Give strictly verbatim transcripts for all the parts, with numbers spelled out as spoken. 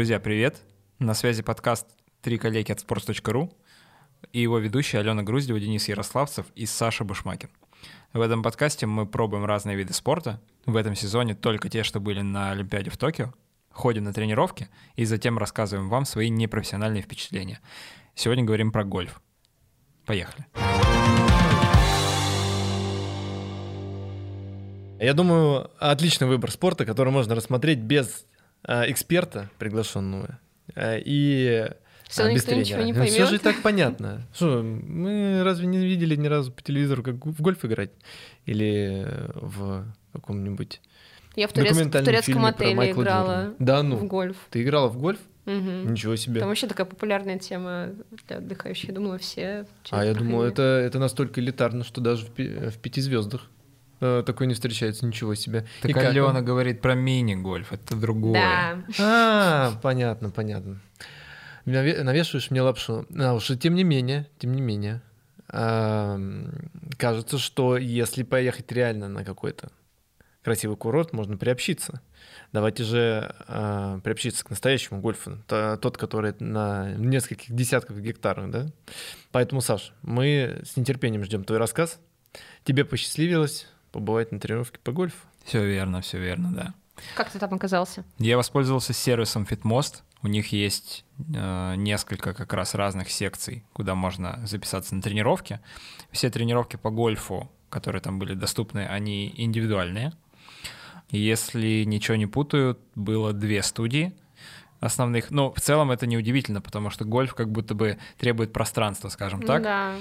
Друзья, привет! На связи подкаст «Три коллеги» от sports точка ру и его ведущие Алена Груздева, Денис Ярославцев и Саша Бушмакин. В этом подкасте мы пробуем разные виды спорта. В этом сезоне только те, что были на Олимпиаде в Токио. Ходим на тренировки и затем рассказываем вам свои непрофессиональные впечатления. Сегодня говорим про гольф. Поехали! Я думаю, отличный выбор спорта, который можно рассмотреть без э, эксперта, приглашенного, э, и все, а, без тренера. Не все же и так понятно. Что, мы разве не видели ни разу по телевизору, как в гольф играть? Или в каком-нибудь Я в, турец... в турецком отеле играла Джордана. Да, ну, в гольф. Ты играла в гольф? Угу. Ничего себе. Там вообще такая популярная тема для отдыхающих. Я думала, все... А я думал, это, это настолько элитарно, что даже в, пи... в пяти звездах такое не встречается, ничего себе. Так Алена говорит про мини-гольф, это другое. Да. А, понятно, понятно. Навешиваешь мне лапшу на уши. Тем не менее, тем не менее, кажется, что если поехать реально на какой-то красивый курорт, можно приобщиться. Давайте же приобщиться к настоящему гольфу, тот, который на нескольких десятках гектаров, да? Поэтому, Саш, мы с нетерпением ждем твой рассказ. Тебе посчастливилось побывать на тренировке по гольфу? Все верно, все верно, да. Как ты там оказался? Я воспользовался сервисом FitMost. У них есть э, несколько как раз разных секций, куда можно записаться на тренировки. Все тренировки по гольфу, которые там были доступны, они индивидуальные. Если ничего не путаю, было две студии основных. Но в целом это неудивительно, потому что гольф как будто бы требует пространства, скажем так. Да.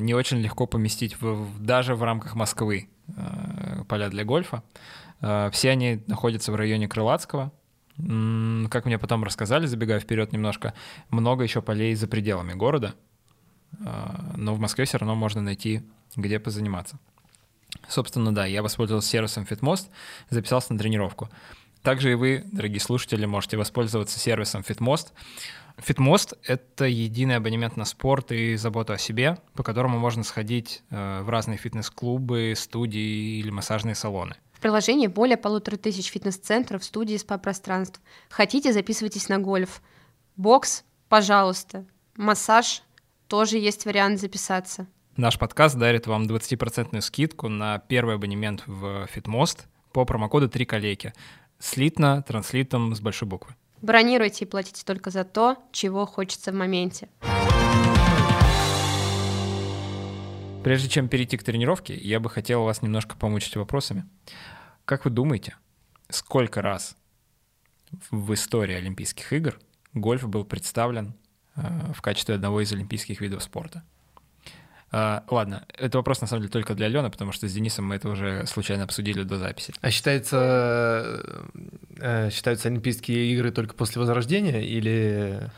Не очень легко поместить в, даже в рамках Москвы поля для гольфа. Все они находятся в районе Крылатского. Как мне потом рассказали, забегая вперед немножко, много еще полей за пределами города, но в Москве все равно можно найти, где позаниматься. Собственно, да, я воспользовался сервисом FitMost, записался на тренировку. Также и вы, дорогие слушатели, можете воспользоваться сервисом FitMost. FitMost — это единый абонемент на спорт и заботу о себе, по которому можно сходить в разные фитнес-клубы, студии или массажные салоны. В приложении более полутора тысяч фитнес-центров, студий и спа-пространств. Хотите, записывайтесь на гольф. Бокс — пожалуйста. Массаж — тоже есть вариант записаться. Наш подкаст дарит вам двадцать процентов скидку на первый абонемент в FitMost по промокоду «Три коллеги». Слитно, транслитом с большой буквы. Бронируйте и платите только за то, чего хочется в моменте. Прежде чем перейти к тренировке, я бы хотел вас немножко помучить вопросами. Как вы думаете, сколько раз в истории Олимпийских игр гольф был представлен э, в качестве одного из олимпийских видов спорта? Э, ладно, это вопрос на самом деле только для Алены, потому что с Денисом мы это уже случайно обсудили до записи. А считается, э, считаются Олимпийские игры только после Возрождения или...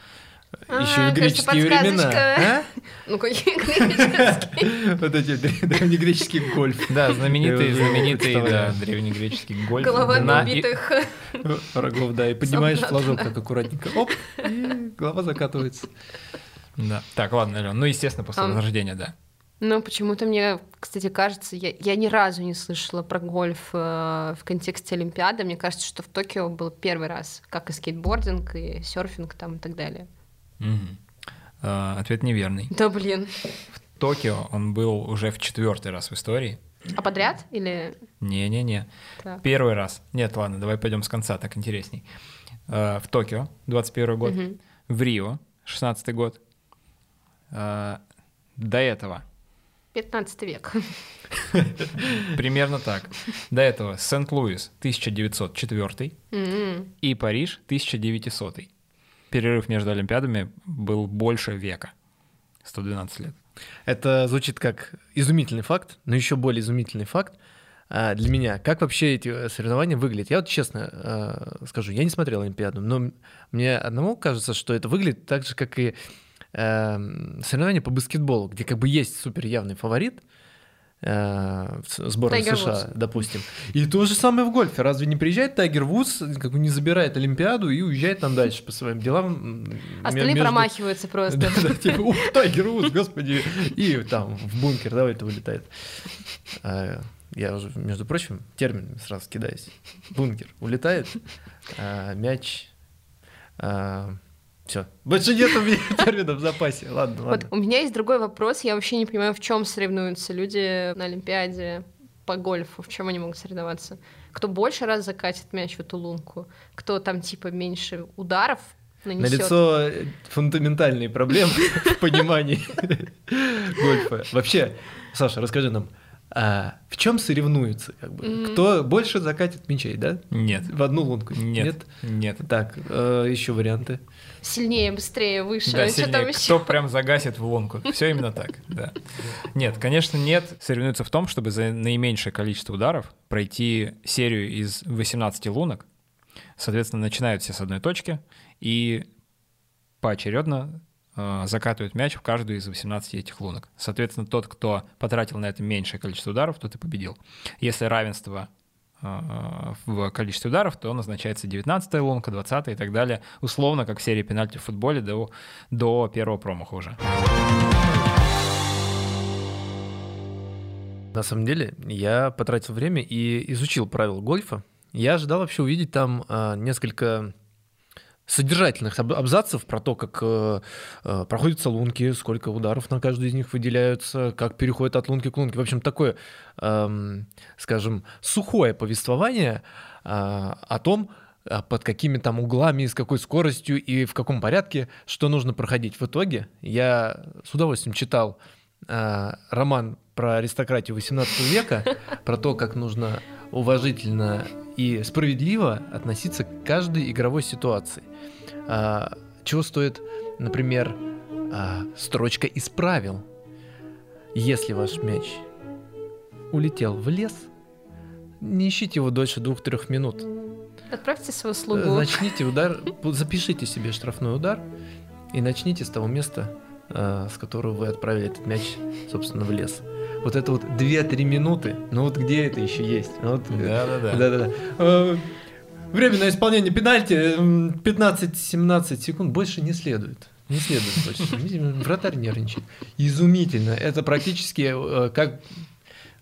Еще и в греческие времена. Ну, какие греческие? Вот эти древнегреческий гольф. Да, знаменитый, знаменитый, да, древнегреческий гольф. Голова на убитых врагов, да, и поднимаешь флажок так аккуратненько, оп, и голова закатывается. Да. Так, ладно, Алён, ну, естественно, после Возрождения, да. Ну, почему-то мне, кстати, кажется, я, я ни разу не слышала про гольф э, в контексте Олимпиады. Мне кажется, что в Токио был первый раз, как и скейтбординг, и серфинг там и так далее. Угу. А, ответ неверный. Да, блин. В Токио он был уже в четвертый раз в истории. А подряд или? Не-не-не. Так. Первый раз. Нет, ладно, давай пойдем с конца, так интересней. А, в Токио, двадцать первый год. Угу. В Рио, шестнадцатый год. А, до этого... пятнадцатый век. Примерно так. До этого Сент-Луис, тысяча девятьсот четвёртый, mm-hmm. и Париж, тысяча девятисотый. Перерыв между Олимпиадами был больше века, сто двенадцать лет. Это звучит как изумительный факт, но еще более изумительный факт для меня. Как вообще эти соревнования выглядят? Я вот честно скажу, я не смотрел Олимпиаду, но мне одному кажется, что это выглядит так же, как и соревнования по баскетболу, где как бы есть супер явный фаворит э, сборной Тайгер США, Вудс, допустим. И то же самое в гольфе. Разве не приезжает Тайгер Вудс, как бы не забирает Олимпиаду и уезжает там дальше по своим делам? Остальные между... промахиваются просто. Да, да, типа, ух, Тайгер Вудс, господи. И там в бункер, давай, это вылетает. Я уже, между прочим, терминами сразу кидаюсь. Бункер улетает, мяч... А, все. Больше нет у меня терминов в запасе. Ладно, ладно. Вот у меня есть другой вопрос. Я вообще не понимаю, в чем соревнуются люди на Олимпиаде по гольфу. В чем они могут соревноваться? Кто больше раз закатит мяч в эту лунку? Кто там типа меньше ударов нанесет? Налицо фундаментальные проблемы в понимании гольфа. Вообще, Саша, расскажи нам. А в чем соревнуются? Как бы? Mm-hmm. Кто больше закатит мячей, да? Нет. В одну лунку? Нет. Нет. Нет. Так, э, еще варианты. Сильнее, быстрее, выше. Да, сильнее. Там еще? Кто прям загасит в лунку. Все именно так, да. Нет, конечно, нет. Соревнуются в том, чтобы за наименьшее количество ударов пройти серию из восемнадцати лунок. Соответственно, начинают все с одной точки и поочередно закатывают мяч в каждую из восемнадцати этих лунок. Соответственно, тот, кто потратил на это меньшее количество ударов, тот и победил. Если равенство в количестве ударов, то назначается девятнадцатая лунка, двадцатая и так далее. Условно, как в серии пенальти в футболе до, до первого промаха уже. На самом деле, я потратил время и изучил правила гольфа. Я ожидал вообще увидеть там несколько содержательных абзацев про то, как э, э, проходятся лунки, сколько ударов на каждую из них выделяются, как переходят от лунки к лунке. В общем, такое, э, скажем, сухое повествование э, о том, под какими там углами, с какой скоростью и в каком порядке, что нужно проходить. В итоге я с удовольствием читал э, роман про аристократию восемнадцатого века, про то, как нужно уважительно и справедливо относиться к каждой игровой ситуации. А, чего стоит, например, а, строчка из правил. Если ваш мяч улетел в лес, не ищите его дольше двух-трех минут. Отправьте свою слугу. Начните удар, запишите себе штрафной удар и начните с того места, а, с которого вы отправили этот мяч, собственно, в лес. Вот это вот две-три минуты, ну вот где это еще есть? Да-да-да. Вот, время на исполнение пенальти пятнадцать-семнадцать секунд больше не следует. Не следует больше. Вратарь нервничает. Изумительно. Это практически как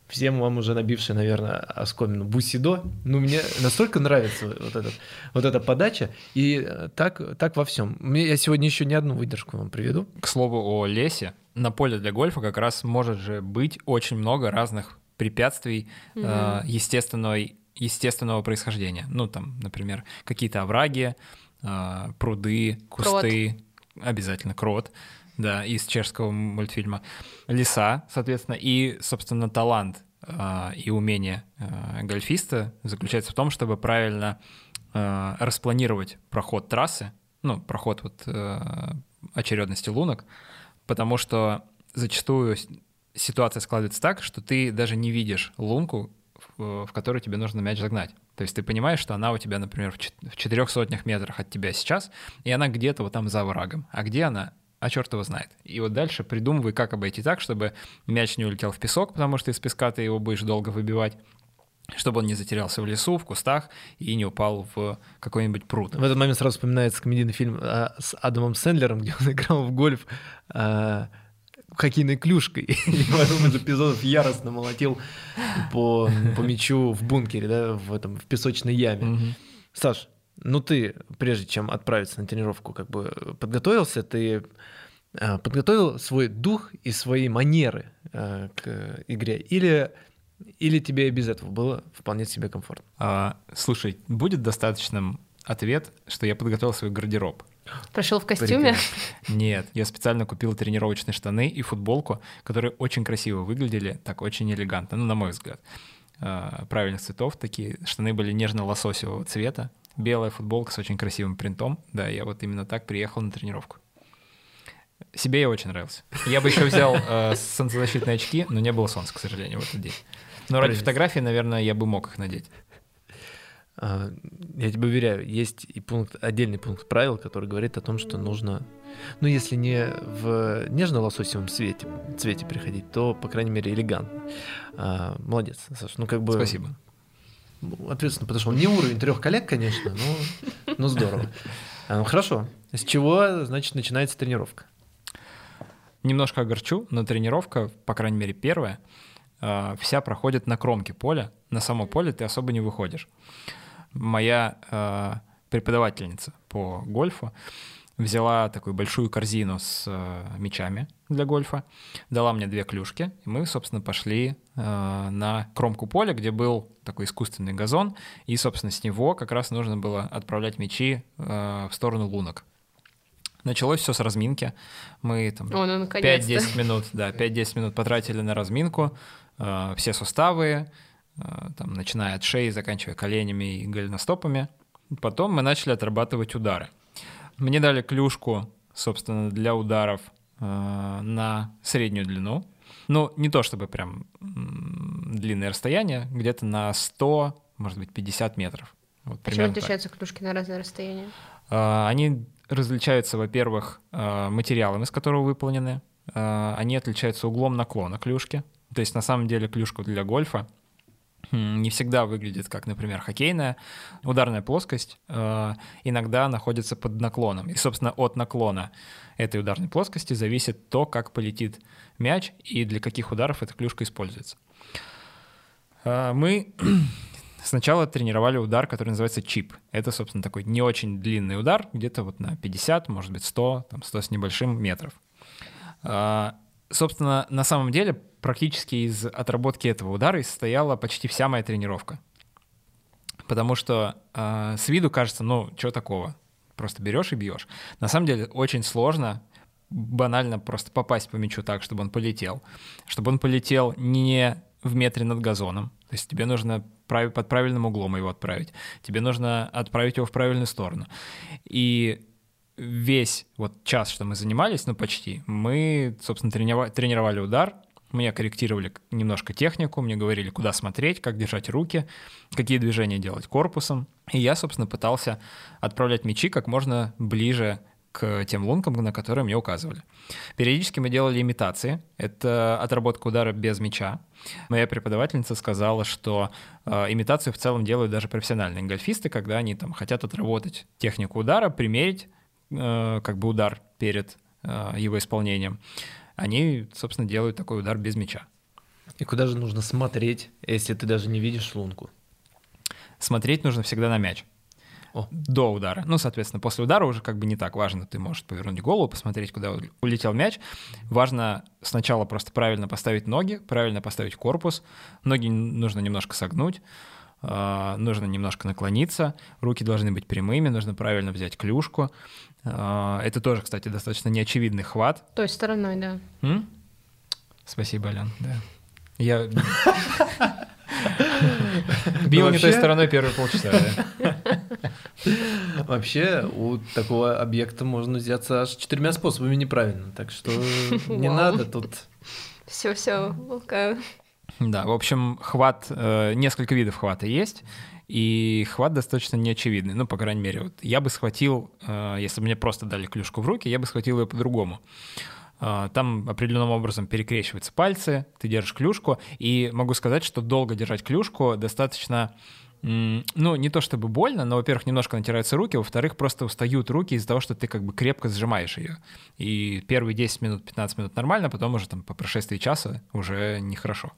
всем вам уже набивший, наверное, оскомину бусидо. Ну, мне настолько нравится вот, этот, вот эта подача. И так, так во всем. Я сегодня еще не одну выдержку вам приведу. К слову о лесе. На поле для гольфа как раз может же быть очень много разных препятствий mm-hmm. э, естественного, естественного происхождения. Ну, там, например, какие-то овраги, э, пруды, кусты, крот. Обязательно крот, да, из чешского мультфильма, леса, соответственно, и, собственно, талант э, и умение э, гольфиста заключается в том, чтобы правильно э, распланировать проход трассы, ну, проход вот, э, очередности лунок, потому что зачастую ситуация складывается так, что ты даже не видишь лунку, в которую тебе нужно мяч загнать. То есть ты понимаешь, что она у тебя, например, в четырех сотнях метрах от тебя сейчас, и она где-то вот там за оврагом. А где она? А черт его знает. И вот дальше придумывай, как обойти так, чтобы мяч не улетел в песок, потому что из песка ты его будешь долго выбивать, чтобы он не затерялся в лесу, в кустах и не упал в какой-нибудь пруд. В этот момент сразу вспоминается комедийный фильм с Адамом Сэндлером, где он играл в гольф а, хоккейной клюшкой. И в одном из эпизодов яростно молотил по, по мячу в бункере, да, в, этом, в песочной яме. Угу. Саш, ну ты, прежде чем отправиться на тренировку, как бы подготовился, ты а, подготовил свой дух и свои манеры а, к игре? Или... Или тебе и без этого было вполне себе комфортно? А, слушай, будет достаточным ответ, что я подготовил свой гардероб. Прошел в костюме? Нет, я специально купил тренировочные штаны и футболку, которые очень красиво выглядели, так очень элегантно, ну, на мой взгляд. А, правильных цветов такие. Штаны были нежно-лососевого цвета. Белая футболка с очень красивым принтом. Да, я вот именно так приехал на тренировку. Себе я очень нравился. Я бы еще взял э, солнцезащитные очки, но не было солнца, к сожалению, в этот день. Но ради фотографии, наверное, я бы мог их надеть. Я тебе уверяю, есть и пункт, отдельный пункт правил, который говорит о том, что нужно, ну, если не в нежно-лососевом цвете, цвете приходить, то, по крайней мере, элегантно. А, молодец, Саша. Ну, как бы... Спасибо. Ответственно подошел. Не уровень трех коллег, конечно, но, но здорово. А, ну, хорошо. С чего, значит, начинается тренировка? Немножко огорчу, но тренировка, по крайней мере первая, вся проходит на кромке поля. На само поле ты особо не выходишь. Моя преподавательница по гольфу взяла такую большую корзину с мячами для гольфа, дала мне две клюшки, и мы, собственно, пошли на кромку поля, где был такой искусственный газон, и, собственно, с него как раз нужно было отправлять мячи в сторону лунок. Началось все с разминки. Мы там О, ну, наконец-то. пять-десять минут, да, пять-десять минут потратили на разминку, все суставы, там, начиная от шеи, заканчивая коленями и голеностопами. Потом мы начали отрабатывать удары. Мне дали клюшку, собственно, для ударов э, на среднюю длину. Ну, не то чтобы прям м, длинное расстояние, где-то на сто, может быть, пятьдесят метров. Вот, а чем отличаются клюшки на разные расстояния? Э, они различаются, во-первых, э, материалом, из которого выполнены. Э, они отличаются углом наклона клюшки. То есть, на самом деле, клюшка для гольфа не всегда выглядит как, например, хоккейная. Ударная плоскость э, иногда находится под наклоном. И, собственно, от наклона этой ударной плоскости зависит то, как полетит мяч и для каких ударов эта клюшка используется. Э, мы сначала тренировали удар, который называется чип. Это, собственно, такой не очень длинный удар, где-то вот на пятьдесят, может быть, сто, там сто с небольшим метров. Э, собственно, на самом деле... Практически из отработки этого удара и состояла почти вся моя тренировка. Потому что э, с виду кажется, ну, чего такого? Просто берешь и бьешь. На самом деле очень сложно банально просто попасть по мячу так, чтобы он полетел. Чтобы он полетел не в метре над газоном. То есть тебе нужно прав... под правильным углом его отправить. Тебе нужно отправить его в правильную сторону. И... весь вот час, что мы занимались, ну, почти, мы, собственно, тренировали, тренировали удар, мне корректировали немножко технику, мне говорили, куда смотреть, как держать руки, какие движения делать корпусом. И я, собственно, пытался отправлять мячи как можно ближе к тем лункам, на которые мне указывали. Периодически мы делали имитации. Это отработка удара без мяча. Моя преподавательница сказала, что э, имитацию в целом делают даже профессиональные гольфисты, когда они там хотят отработать технику удара, примерить как бы удар перед его исполнением, они, собственно, делают такой удар без мяча. И куда же нужно смотреть, если ты даже не видишь лунку? Смотреть нужно всегда на мяч. О. До удара. Ну, соответственно, после удара уже как бы не так важно. Ты можешь повернуть голову, посмотреть, куда улетел мяч. Важно сначала просто правильно поставить ноги, правильно поставить корпус. Ноги нужно немножко согнуть. Нужно немножко наклониться, руки должны быть прямыми, нужно правильно взять клюшку. Это тоже, кстати, достаточно неочевидный хват. То есть стороной, да. М? Спасибо, Ален. Да. Я бил не той стороной первые полчаса. Вообще у такого объекта можно взяться аж четырьмя способами неправильно, так что не надо тут. Все, все, волкаю. Да, в общем, хват, э, несколько видов хвата есть, и хват достаточно неочевидный, ну, по крайней мере, вот я бы схватил, э, если бы мне просто дали клюшку в руки, я бы схватил ее по-другому. Э, там определенным образом перекрещиваются пальцы, ты держишь клюшку, и могу сказать, что долго держать клюшку достаточно, м- ну, не то чтобы больно, но, во-первых, немножко натираются руки, во-вторых, просто устают руки из-за того, что ты как бы крепко сжимаешь ее, и первые десять минут, пятнадцать минут нормально, потом уже там по прошествии часа уже нехорошо.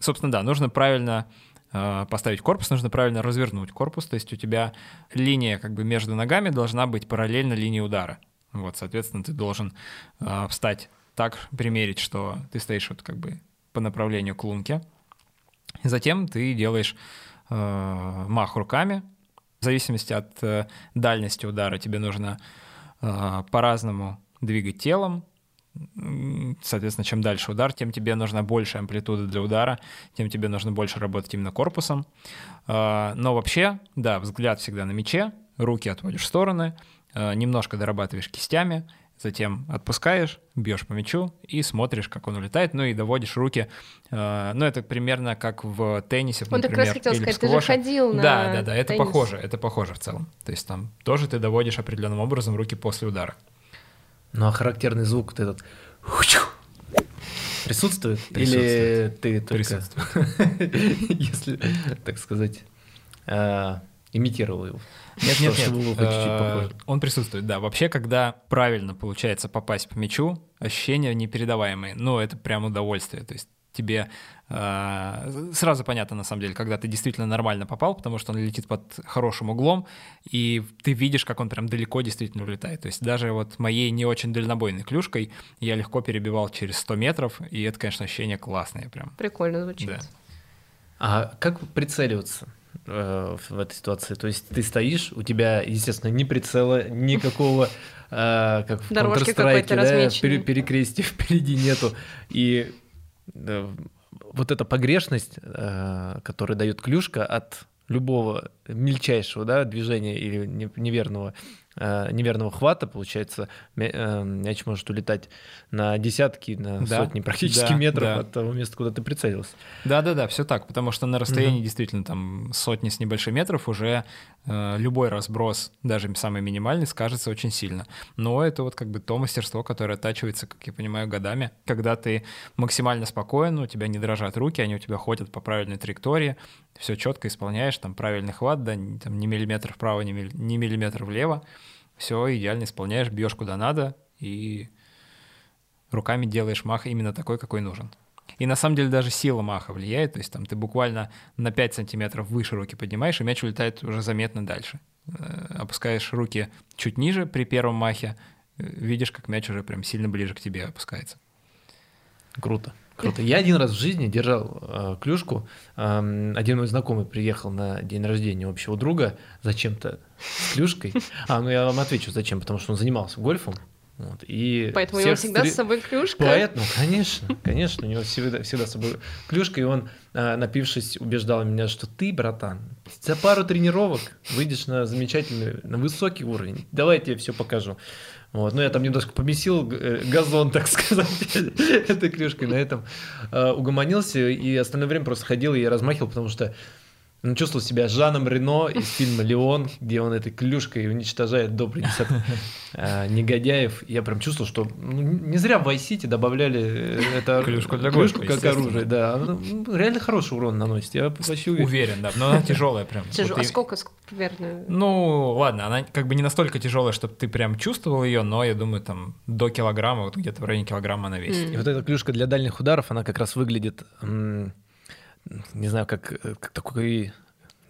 Собственно, да, нужно правильно э, поставить корпус, нужно правильно развернуть корпус, то есть у тебя линия как бы между ногами должна быть параллельно линии удара. Вот, соответственно, ты должен э, встать так, примерить, что ты стоишь вот как бы по направлению к лунке. Затем ты делаешь э, мах руками. В зависимости от э, дальности удара тебе нужно э, по-разному двигать телом. Соответственно, чем дальше удар, тем тебе нужна больше амплитуда для удара, тем тебе нужно больше работать именно корпусом. Но вообще, да, взгляд всегда на мяче, руки отводишь в стороны, немножко дорабатываешь кистями, затем отпускаешь, бьешь по мячу и смотришь, как он улетает, ну и доводишь руки. Ну, это примерно как в теннисе, он например, или в сквоше. Ты же ходил на да, да, да, это теннис. похоже, это похоже в целом. То есть там тоже ты доводишь определенным образом руки после удара. Ну, а характерный звук вот этот присутствует? Присутствует. Или ты только... Присутствует. Если, так сказать, имитировал его? Нет, нет, нет. Он присутствует, да. Вообще, когда правильно получается попасть по мячу, ощущения непередаваемые. Ну, это прям удовольствие. То есть тебе э, сразу понятно, на самом деле, когда ты действительно нормально попал, потому что он летит под хорошим углом, и ты видишь, как он прям далеко действительно улетает. То есть даже вот моей не очень дальнобойной клюшкой я легко перебивал через сто метров, и это, конечно, ощущение классное прям. Прикольно звучит. Да. А как прицеливаться э, в этой ситуации? То есть ты стоишь, у тебя, естественно, ни прицела, никакого... Как в Counter-Strike, да, перекрестия впереди нету. И да, вот эта погрешность, которую дает клюшка от любого мельчайшего, да, движения или неверного, неверного хвата, получается, мяч может улетать на десятки, на да, сотни практически да, метров да. от того места, куда ты прицелился. Да-да-да, все так, потому что на расстоянии угу. действительно там сотни с небольшим метров уже э, любой разброс, даже самый минимальный, скажется очень сильно. Но это вот как бы то мастерство, которое оттачивается, как я понимаю, годами, когда ты максимально спокоен, у тебя не дрожат руки, они у тебя ходят по правильной траектории, все четко исполняешь, там правильный хват, да, там, ни миллиметр вправо, ни, милли, ни миллиметр влево, все идеально исполняешь, бьешь куда надо и руками делаешь мах именно такой, какой нужен. И на самом деле даже сила маха влияет, то есть там ты буквально на пять сантиметров выше руки поднимаешь, и мяч улетает уже заметно дальше. Опускаешь руки чуть ниже при первом махе, видишь, как мяч уже прям сильно ближе к тебе опускается. Круто. Круто. Я один раз в жизни держал э, клюшку. Эм, один мой знакомый приехал на день рождения общего друга зачем-то с клюшкой. А, ну я вам отвечу, зачем, потому что он занимался гольфом. Вот, и поэтому у него всегда стр... с собой клюшка. Поэтому, конечно, конечно, у него всегда, всегда с собой клюшка, и он, напившись, убеждал меня, что ты, братан, за пару тренировок выйдешь на замечательный, на высокий уровень. Давай я тебе все покажу. Вот, ну я там немножко помесил газон, так сказать, этой клюшкой, на этом угомонился, и остальное время просто ходил и размахивал, потому что он чувствовал себя Жаном Рено из фильма «Леон», где он этой клюшкой уничтожает добрый десяток э, негодяев. Я прям чувствовал, что ну, не зря в «Вайс-Сити» добавляли это, клюшку, для клюшку гольфа, как оружие. Да. Она, ну, реально хороший урон наносит. Я почти уверен. Уверен, да, но она тяжелая прям. Тяжелая. А сколько примерно? Ну, ладно, она как бы не настолько тяжелая, чтобы ты прям чувствовал ее, но я думаю, там до килограмма, вот где-то в районе килограмма она весит. И вот эта клюшка для дальних ударов, она как раз выглядит... Не знаю, как, как такой,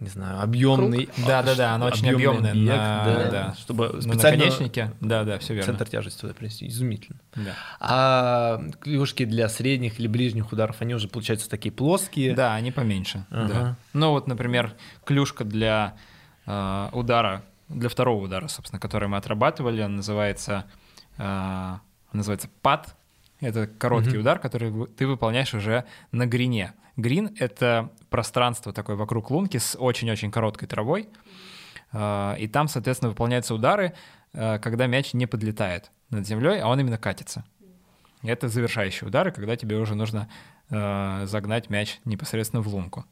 не знаю, объемный. Да-да-да, она очень объемная. Объек, на, да, да. Чтобы на специально наконечнике. Да-да, все верно. Центр тяжести туда принести. Изумительно. Да. А клюшки для средних или ближних ударов, они уже, получаются, такие плоские. Да, они поменьше. Ага. Да. Ну вот, например, клюшка для э, удара, для второго удара, собственно, который мы отрабатывали, он называется, э, называется пад. Это короткий mm-hmm. удар, который ты выполняешь уже на грине. Грин — это пространство такое вокруг лунки с очень-очень короткой травой, и там, соответственно, выполняются удары, когда мяч не подлетает над землей, а он именно катится. Это завершающие удары, когда тебе уже нужно загнать мяч непосредственно в лунку.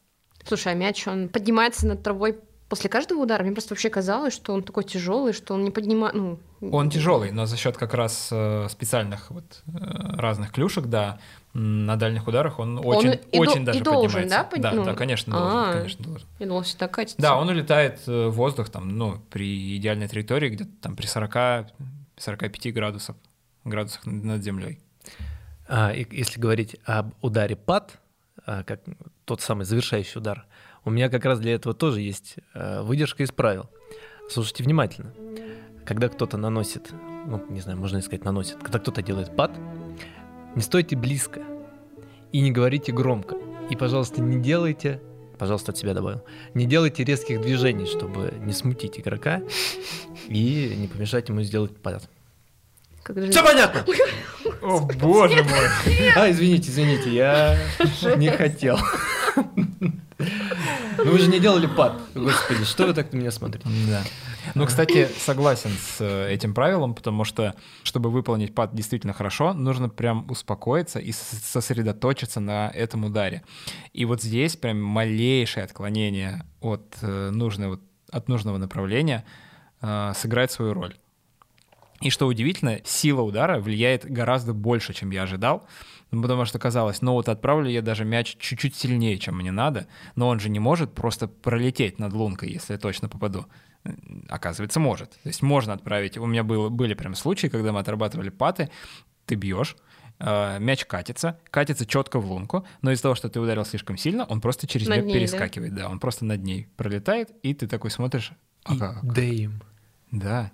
Слушай, а мяч, он поднимается над травой после каждого удара? Мне просто вообще казалось, что он такой тяжелый, что он не поднимает... Ну... Он тяжелый, но за счет как раз специальных вот разных клюшек, да, на дальних ударах он очень, он и очень до, даже и должен, поднимается. Да, под... да, ну... да, конечно, должен, А-а-а. конечно, должен. И должен всегда катиться. Да, он улетает в воздух там, ну, при идеальной траектории где-то там при сорок-сорок пять градусов, градусах над землей. А, если говорить об ударе пад, как тот самый завершающий удар, у меня как раз для этого тоже есть выдержка из правил. Слушайте внимательно. Когда кто-то наносит, ну, не знаю, можно сказать наносит, когда кто-то делает пад, не стойте близко и не говорите громко. И, пожалуйста, не делайте, пожалуйста, от себя добавил, не делайте резких движений, чтобы не смутить игрока и не помешать ему сделать пад. Даже... Все понятно! О, боже мой! А, извините, извините, я не хотел. Ну вы же не делали пад, господи, что вы так на меня смотрите? Да. Ну, кстати, согласен с этим правилом, потому что, чтобы выполнить пад действительно хорошо, нужно прям успокоиться и сосредоточиться на этом ударе. И вот здесь прям малейшее отклонение от нужного, от нужного направления сыграет свою роль. И что удивительно, сила удара влияет гораздо больше, чем я ожидал, потому что казалось, ну вот отправлю я даже мяч чуть-чуть сильнее, чем мне надо, но он же не может просто пролететь над лункой, если я точно попаду. Оказывается, может. То есть можно отправить. У меня было, были прям случаи, когда мы отрабатывали паты, ты бьешь, мяч катится, катится четко в лунку, но из-за того, что ты ударил слишком сильно, он просто через нее перескакивает, да? да, он просто над ней пролетает, и ты такой смотришь, а как? Дэйм. Да.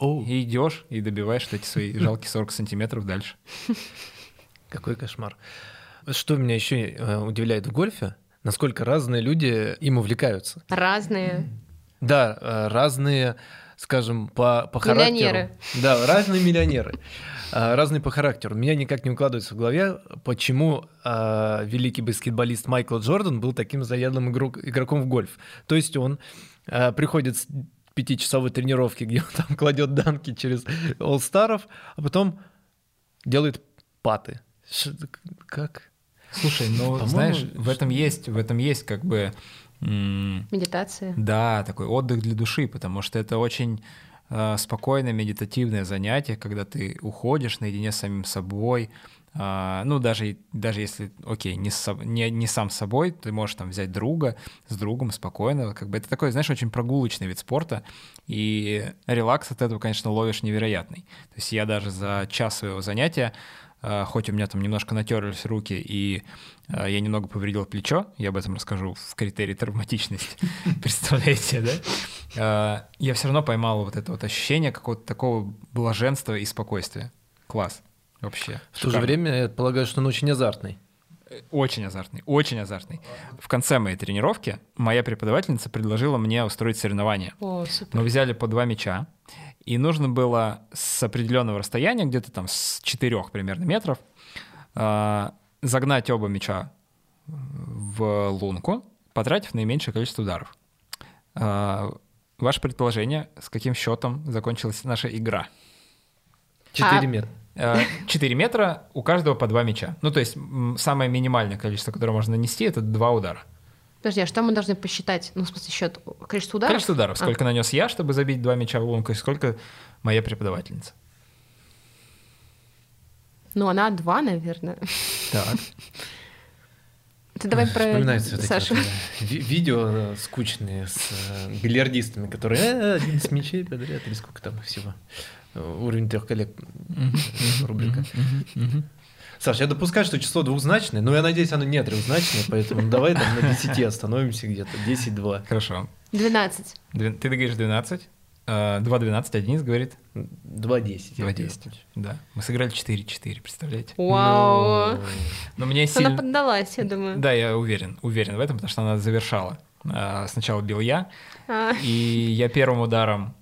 И идешь и добиваешь эти свои жалкие сорок сантиметров дальше. Какой кошмар. Что меня еще удивляет в гольфе, насколько разные люди им увлекаются. Разные. Да, разные, скажем, по, по характеру. Миллионеры. Да, разные миллионеры. Разные по характеру. Меня никак не укладывается в голове, почему э, великий баскетболист Майкл Джордан был таким заядлым игрок, игроком в гольф. То есть он э, приходит с пятичасовой тренировки, где он там кладет данки через олл-старов, а потом делает паты. Ш- как? Слушай, ну, по-моему, знаешь, в этом есть, в этом есть как бы... М- медитация. Да, такой отдых для души, потому что это очень э, спокойное медитативное занятие, когда ты уходишь наедине с самим собой. Э, ну, даже, даже если, окей, не, с, не, не сам с собой, ты можешь там взять друга, с другом спокойно. Как бы это такой, знаешь, очень прогулочный вид спорта, и релакс от этого, конечно, ловишь невероятный. То есть я даже за час своего занятия, хоть у меня там немножко натерлись руки и я немного повредил плечо, я об этом расскажу в критерии травматичности, представляете, да? Я все равно поймал вот это вот ощущение какого-то такого блаженства и спокойствия. Класс, вообще. В то же время, я полагаю, что он очень азартный. Очень азартный, очень азартный. В конце моей тренировки моя преподавательница предложила мне устроить соревнования. О, супер. Мы взяли по два мяча, и нужно было с определенного расстояния, где-то там с четырёх примерно метров, загнать оба мяча в лунку, потратив наименьшее количество ударов. Ваше предположение, с каким счетом закончилась наша игра? Четыре а... метра. четыре метра, у каждого по два мяча. Ну, то есть самое минимальное количество, которое можно нанести, это два удара. Подожди, а что мы должны посчитать? Ну, в смысле, счет количества ударов? Количество ударов. А. Сколько нанес я, чтобы забить два мяча в лунку, и сколько моя преподавательница? Ну, она два, наверное. Так. Ты давай Вспоминается про Сашу. Видео скучные с бильярдистами, которые один с мячей подряд, или сколько там всего. Уровень трех коллег рубрика. Саш, я допускаю, что число двухзначное, но я надеюсь, оно не трехзначное, поэтому давай там на десяти остановимся где-то. десять-два. Хорошо. двенадцать. Ты говоришь двенадцать. два двенадцать, а Денис говорит? два десять. два десять, да. Мы сыграли четыре четыре, представляете? Вау! Но мне сильно... Она поддалась, я думаю. Да, я уверен, уверен в этом, потому что она завершала. Сначала бил я, и я первым ударом...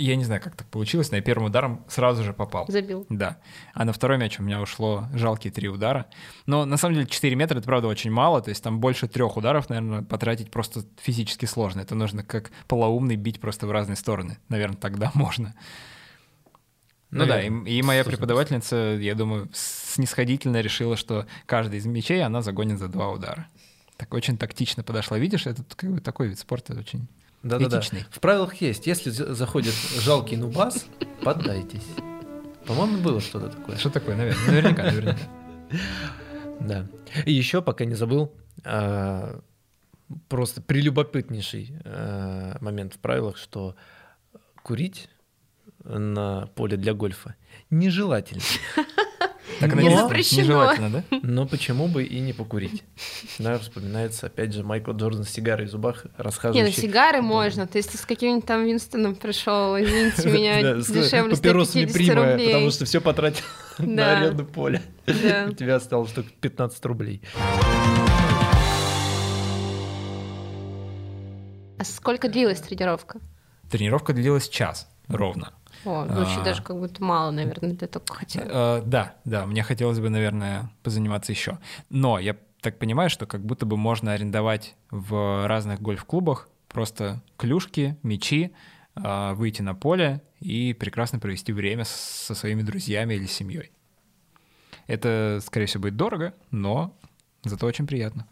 Я не знаю, как так получилось, но я первым ударом сразу же попал. Забил. Да. А на второй мяч у меня ушло жалкие три удара. Но на самом деле четыре метра — это, правда, очень мало. То есть там больше трех ударов, наверное, потратить просто физически сложно. Это нужно как полоумный бить просто в разные стороны. Наверное, тогда можно. Ну наверное, да, и, и моя преподавательница, я думаю, снисходительно решила, что каждый из мячей она загонит за два удара. Так очень тактично подошла. Видишь, это как бы такой вид спорта очень... Да-да-да. В правилах есть. Если заходит жалкий нубас, поддайтесь. По-моему, было что-то такое. Что такое, наверное. Наверняка, наверняка. Да. И еще, пока не забыл, просто прелюбопытнейший момент в правилах, что курить на поле для гольфа нежелательно. Так, не запрещено. Да? Но почему бы и не покурить? Да, вспоминается, опять же, Майкл Джордан с сигарой в зубах, расхаживающий. Нет, ну сигары можно. Ты если с каким-нибудь там Винстоном пришел, извините меня, дешевле сто пятьдесят рублей. Потому что все потратил на аренду поля. У тебя осталось только пятнадцать рублей. А сколько длилась тренировка? Тренировка длилась час ровно. О, ну еще а, даже как будто мало, наверное, ты только хотел. А, да, да, мне хотелось бы, наверное, позаниматься еще. Но я так понимаю, что как будто бы можно арендовать в разных гольф-клубах просто клюшки, мячи, а, выйти на поле и прекрасно провести время со своими друзьями или семьей. Это, скорее всего, будет дорого, но зато очень приятно.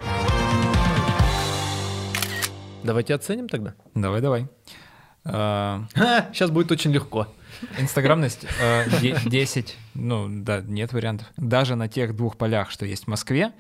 Давайте оценим тогда. Давай-давай. А, сейчас будет очень легко. Инстаграмность десять, ну да, нет вариантов. Даже на тех двух полях, что есть в Москве,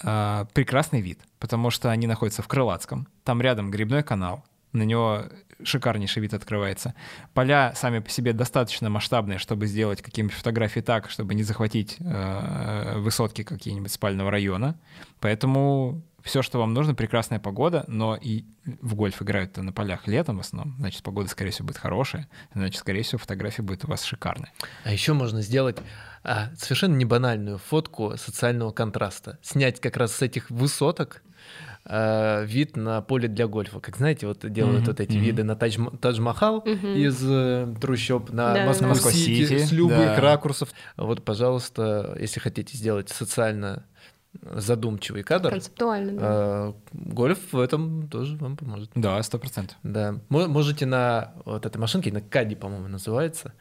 прекрасный вид, потому что они находятся в Крылатском, там рядом грибной канал, на него шикарнейший вид открывается. Поля сами по себе достаточно масштабные, чтобы сделать какие-нибудь фотографии так, чтобы не захватить э, высотки какие-нибудь спального района. Поэтому все, что вам нужно, прекрасная погода, но и в гольф играют-то на полях летом в основном, значит, погода, скорее всего, будет хорошая, значит, скорее всего, фотографии будут у вас шикарные. А еще можно сделать а, совершенно небанальную фотку социального контраста. Снять как раз с этих высоток а, вид на поле для гольфа. Как, знаете, вот делают mm-hmm. вот эти mm-hmm. виды на Тадж- Тадж-Махал mm-hmm. из э, трущоб, на да, Москву-Сити, да. с любых да. ракурсов. Вот, пожалуйста, если хотите сделать социально задумчивый кадр. Концептуально, да. А, гольф в этом тоже вам поможет. Да, сто процентов. Да. Можете на вот этой машинке, на Кади, по-моему, называется,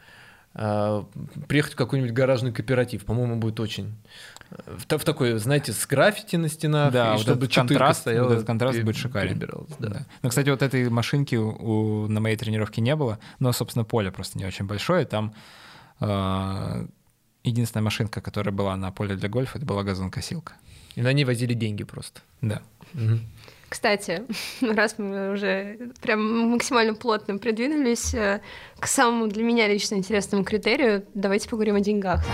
а, приехать в какой-нибудь гаражный кооператив. По-моему, будет очень... В, в такой, знаете, с граффити на стенах, да, и вот чтобы четырка стояла. Вот этот контраст и, будет шикарен. Да. Да. Ну, кстати, вот этой машинки у, у, на моей тренировке не было, но, собственно, поле просто не очень большое. Там... Э- Единственная машинка, которая была на поле для гольфа, это была газонкосилка. И на ней возили деньги просто. Да. Угу. Кстати, раз мы уже прям максимально плотно придвинулись к самому для меня лично интересному критерию, давайте поговорим о деньгах.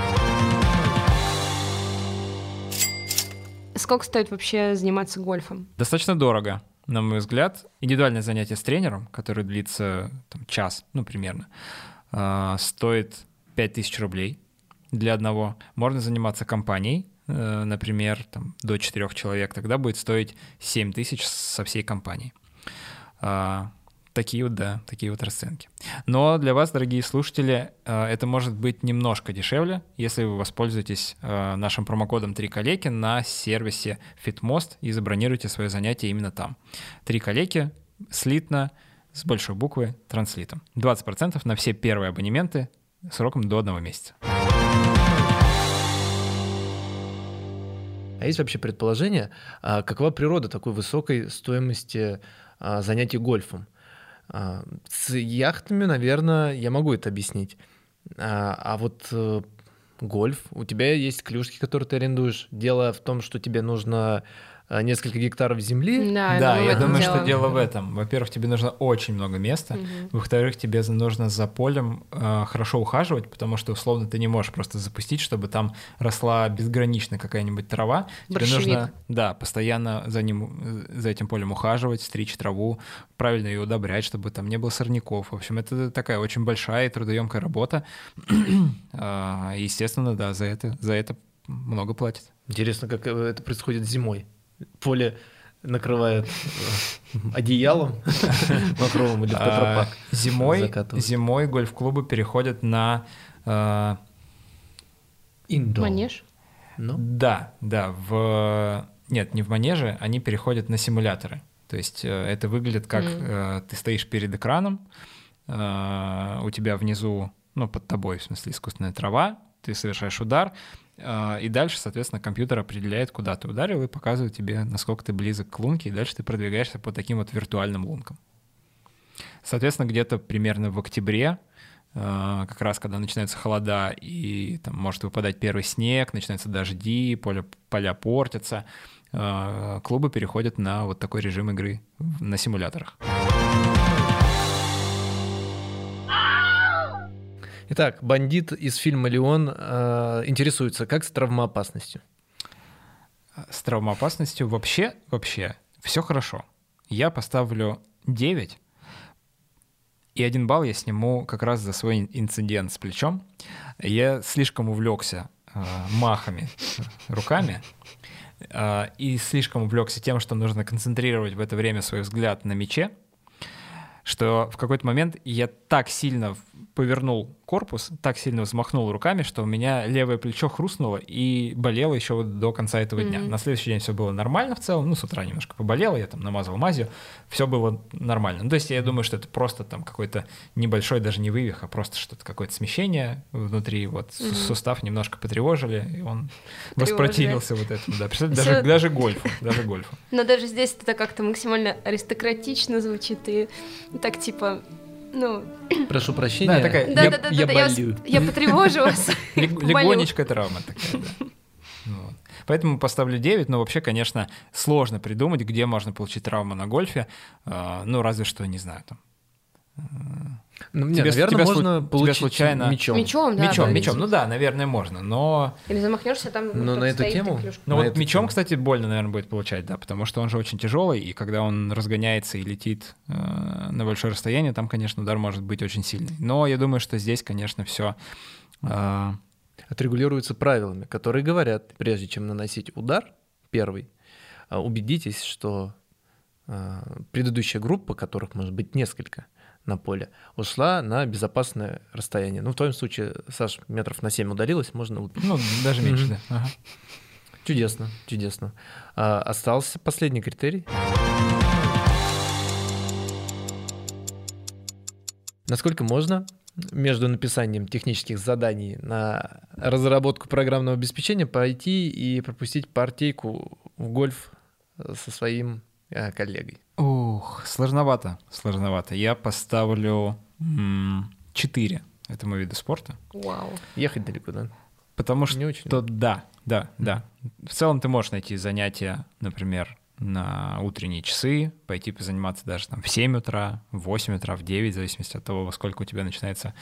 Сколько стоит вообще заниматься гольфом? Достаточно дорого, на мой взгляд. Индивидуальное занятие с тренером, которое длится там, час, ну, примерно, стоит пять тысяч рублей. Для одного. Можно заниматься компанией, например, там, до четырёх человек, тогда будет стоить семь тысяч со всей компанией. Такие вот, да, такие вот расценки. Но для вас, дорогие слушатели, это может быть немножко дешевле, если вы воспользуетесь нашим промокодом «Три коллеги» на сервисе FitMost и забронируете свое занятие именно там. «Три коллеги» слитно, с большой буквы, транслитом. двадцать процентов на все первые абонементы сроком до одного месяца. А есть вообще предположение, какова природа такой высокой стоимости занятий гольфом? С яхтами, наверное, я могу это объяснить. А вот гольф, у тебя есть клюшки, которые ты арендуешь. Дело в том, что тебе нужно несколько гектаров земли. Да, да я думаю, дело. что дело в этом. Во-первых, тебе нужно очень много места. Угу. Во-вторых, тебе нужно за полем э, хорошо ухаживать, потому что, условно, ты не можешь просто запустить, чтобы там росла безгранично какая-нибудь трава. Борщевик. Тебе нужно, да, постоянно за, ним, за этим полем ухаживать, стричь траву, правильно ее удобрять, чтобы там не было сорняков. В общем, это такая очень большая и трудоемкая работа. Естественно, да, за это, за это много платят. Интересно, как это происходит зимой. Поле накрывает одеялом мокровым или в Тетропак. Зимой гольф-клубы переходят на манеж. Да, да. В нет, не в манеже, они переходят на симуляторы. То есть это выглядит как ты стоишь перед экраном, у тебя внизу, ну под тобой в смысле искусственная трава, ты совершаешь удар. И дальше, соответственно, компьютер определяет, куда ты ударил, и показывает тебе, насколько ты близок к лунке, и дальше ты продвигаешься по таким вот виртуальным лункам. Соответственно, где-то примерно в октябре, как раз когда начинаются холода, и там может выпадать первый снег, начинаются дожди, поля, поля портятся, клубы переходят на вот такой режим игры на симуляторах. Итак, бандит из фильма «Леон» э, интересуется, как с травмоопасностью? С травмоопасностью вообще, вообще все хорошо. Я поставлю девять, и один балл я сниму как раз за свой инцидент с плечом. Я слишком увлекся э, махами руками э, и слишком увлекся тем, что нужно концентрировать в это время свой взгляд на мяче, что в какой-то момент я так сильно повернул корпус, так сильно взмахнул руками, что у меня левое плечо хрустнуло и болело еще вот до конца этого дня. Mm-hmm. На следующий день все было нормально в целом, ну, с утра немножко поболело, я там намазал мазью, все было нормально. Ну, то есть я думаю, что это просто там какой-то небольшой даже не вывих, а просто что-то какое-то смещение внутри, вот mm-hmm. сустав немножко потревожили, и он воспротивился вот этому, да, даже, даже гольфу, даже гольфу. Но даже здесь это как-то максимально аристократично звучит и так типа... Ну. Прошу прощения. Да, такая, да, я, да, да, я да, болю. Я, вас, я потревожу вас. Легонечко травма такая, да. Вот. Поэтому поставлю девять, но вообще, конечно, сложно придумать, где можно получить травму на гольфе. Ну, разве что, не знаю, там... Ну, тебе, наверное, тебя можно слу... получить случайно... мечом. Мечом, да, мечом, мечом, ну да, наверное, можно, но... Или замахнешься там... Но на эту тему? Ну вот мечом, тему. Кстати, больно, наверное, будет получать, да, потому что он же очень тяжелый, и когда он разгоняется и летит э, на большое расстояние, там, конечно, удар может быть очень сильный. Но я думаю, что здесь, конечно, все... Э... Отрегулируется правилами, которые говорят, прежде чем наносить удар первый, убедитесь, что э, предыдущая группа, которых может быть несколько, на поле, ушла на безопасное расстояние. Ну, в твоем случае, Саш, метров на семь удалилась, можно... Ну, даже меньше, да. Ага. Чудесно, чудесно. А, остался последний критерий. Насколько можно между написанием технических заданий на разработку программного обеспечения пойти и пропустить партийку в гольф со своим э, коллегой? Ух, сложновато, сложновато. Я поставлю четыре этому виду спорта. Вау. Ехать далеко, да? Потому что, что да, да, да. В целом ты можешь найти занятия, например, на утренние часы, пойти позаниматься даже там в семь утра, в восемь утра, в девять, в зависимости от того, во сколько у тебя начинается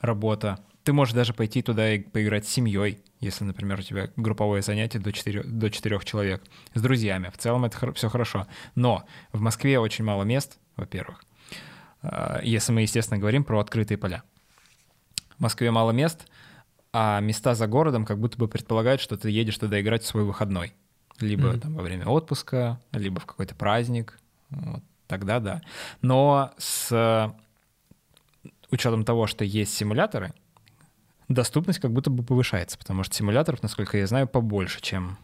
работа. Ты можешь даже пойти туда и поиграть с семьей, если, например, у тебя групповое занятие до четырех, до четырех человек, с друзьями. В целом это хор- все хорошо. Но в Москве очень мало мест, во-первых. Если мы, естественно, говорим про открытые поля. В Москве мало мест, а места за городом как будто бы предполагают, что ты едешь туда играть в свой выходной. Либо mm-hmm. там, во время отпуска, либо в какой-то праздник. Вот, тогда да. Но с учетом того, что есть симуляторы, доступность как будто бы повышается, потому что симуляторов, насколько я знаю, побольше, чем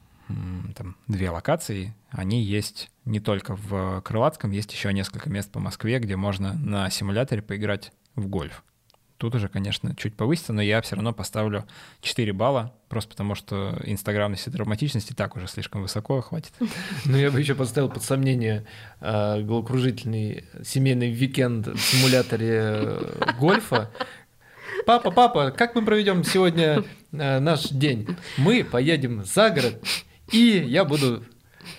там, две локации. Они есть не только в Крылатском, есть еще несколько мест по Москве, где можно на симуляторе поиграть в гольф. Тут уже, конечно, чуть повысится, но я все равно поставлю четыре балла, просто потому что инстаграмность и травматичность и так уже слишком высоко, хватит. Ну, я бы еще поставил под сомнение головокружительный семейный уикенд в симуляторе гольфа. Папа, папа, как мы проведем сегодня э, наш день? Мы поедем за город, и я буду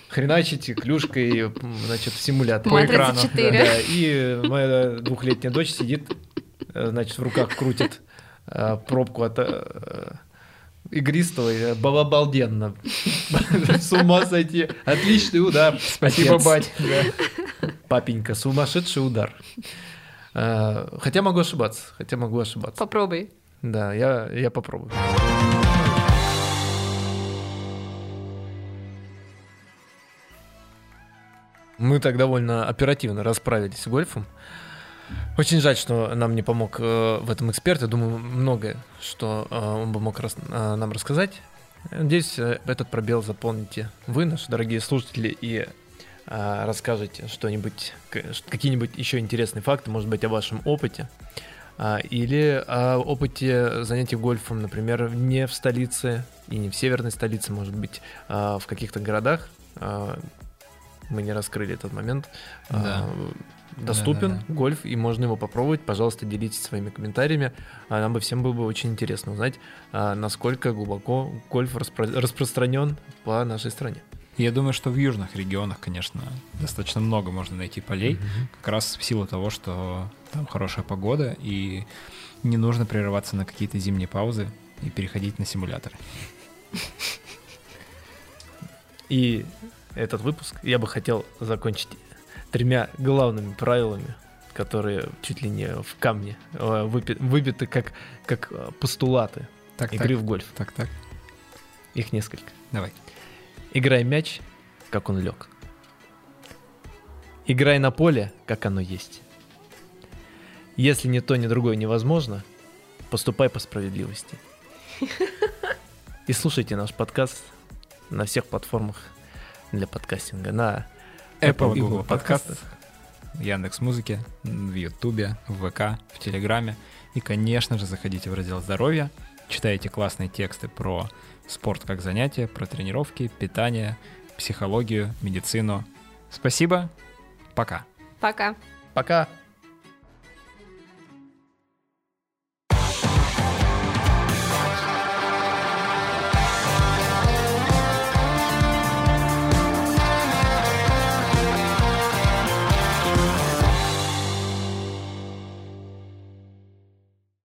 хреначить клюшкой, значит, в симулятор. По экрану. Да, и моя двухлетняя дочь сидит, значит, в руках крутит э, пробку от э, игристого, и балабалденно. С ума сойти. Отличный удар. Спасибо, бать. Папенька, сумасшедший удар. Хотя могу ошибаться, хотя могу ошибаться. Попробуй. Да, я, я попробую. Мы так довольно оперативно расправились с гольфом. Очень жаль, что нам не помог в этом эксперт. Я думаю, многое, что он бы мог нам рассказать. Надеюсь, этот пробел заполните вы, наши дорогие слушатели, и... расскажете что-нибудь, какие-нибудь еще интересные факты, может быть, о вашем опыте или о опыте занятий гольфом, например, не в столице и не в северной столице, может быть, в каких-то городах. Мы не раскрыли этот момент. Да. Доступен да, да, да. гольф, и можно его попробовать. Пожалуйста, делитесь своими комментариями. Нам бы всем было бы очень интересно узнать, насколько глубоко гольф распро- распространен по нашей стране. Я думаю, что в южных регионах, конечно, достаточно много можно найти полей, mm-hmm. как раз в силу того, что там хорошая погода, и не нужно прерываться на какие-то зимние паузы и переходить на симуляторы. И этот выпуск я бы хотел закончить тремя главными правилами, которые чуть ли не в камне выбиты как, как постулаты так, игры так, в гольф. Так, так. Их несколько. Давай. Играй мяч, как он лег. Играй на поле, как оно есть. Если ни то, ни другое невозможно, поступай по справедливости. И слушайте наш подкаст на всех платформах для подкастинга. На Apple, Apple Google подкастах, в Яндекс.Музыке, в Ютубе, в ВК, в Телеграме. И, конечно же, заходите в раздел «Здоровье», читайте классные тексты про спорт как занятие, про тренировки, питание, психологию, медицину. Спасибо. Пока. Пока. Пока.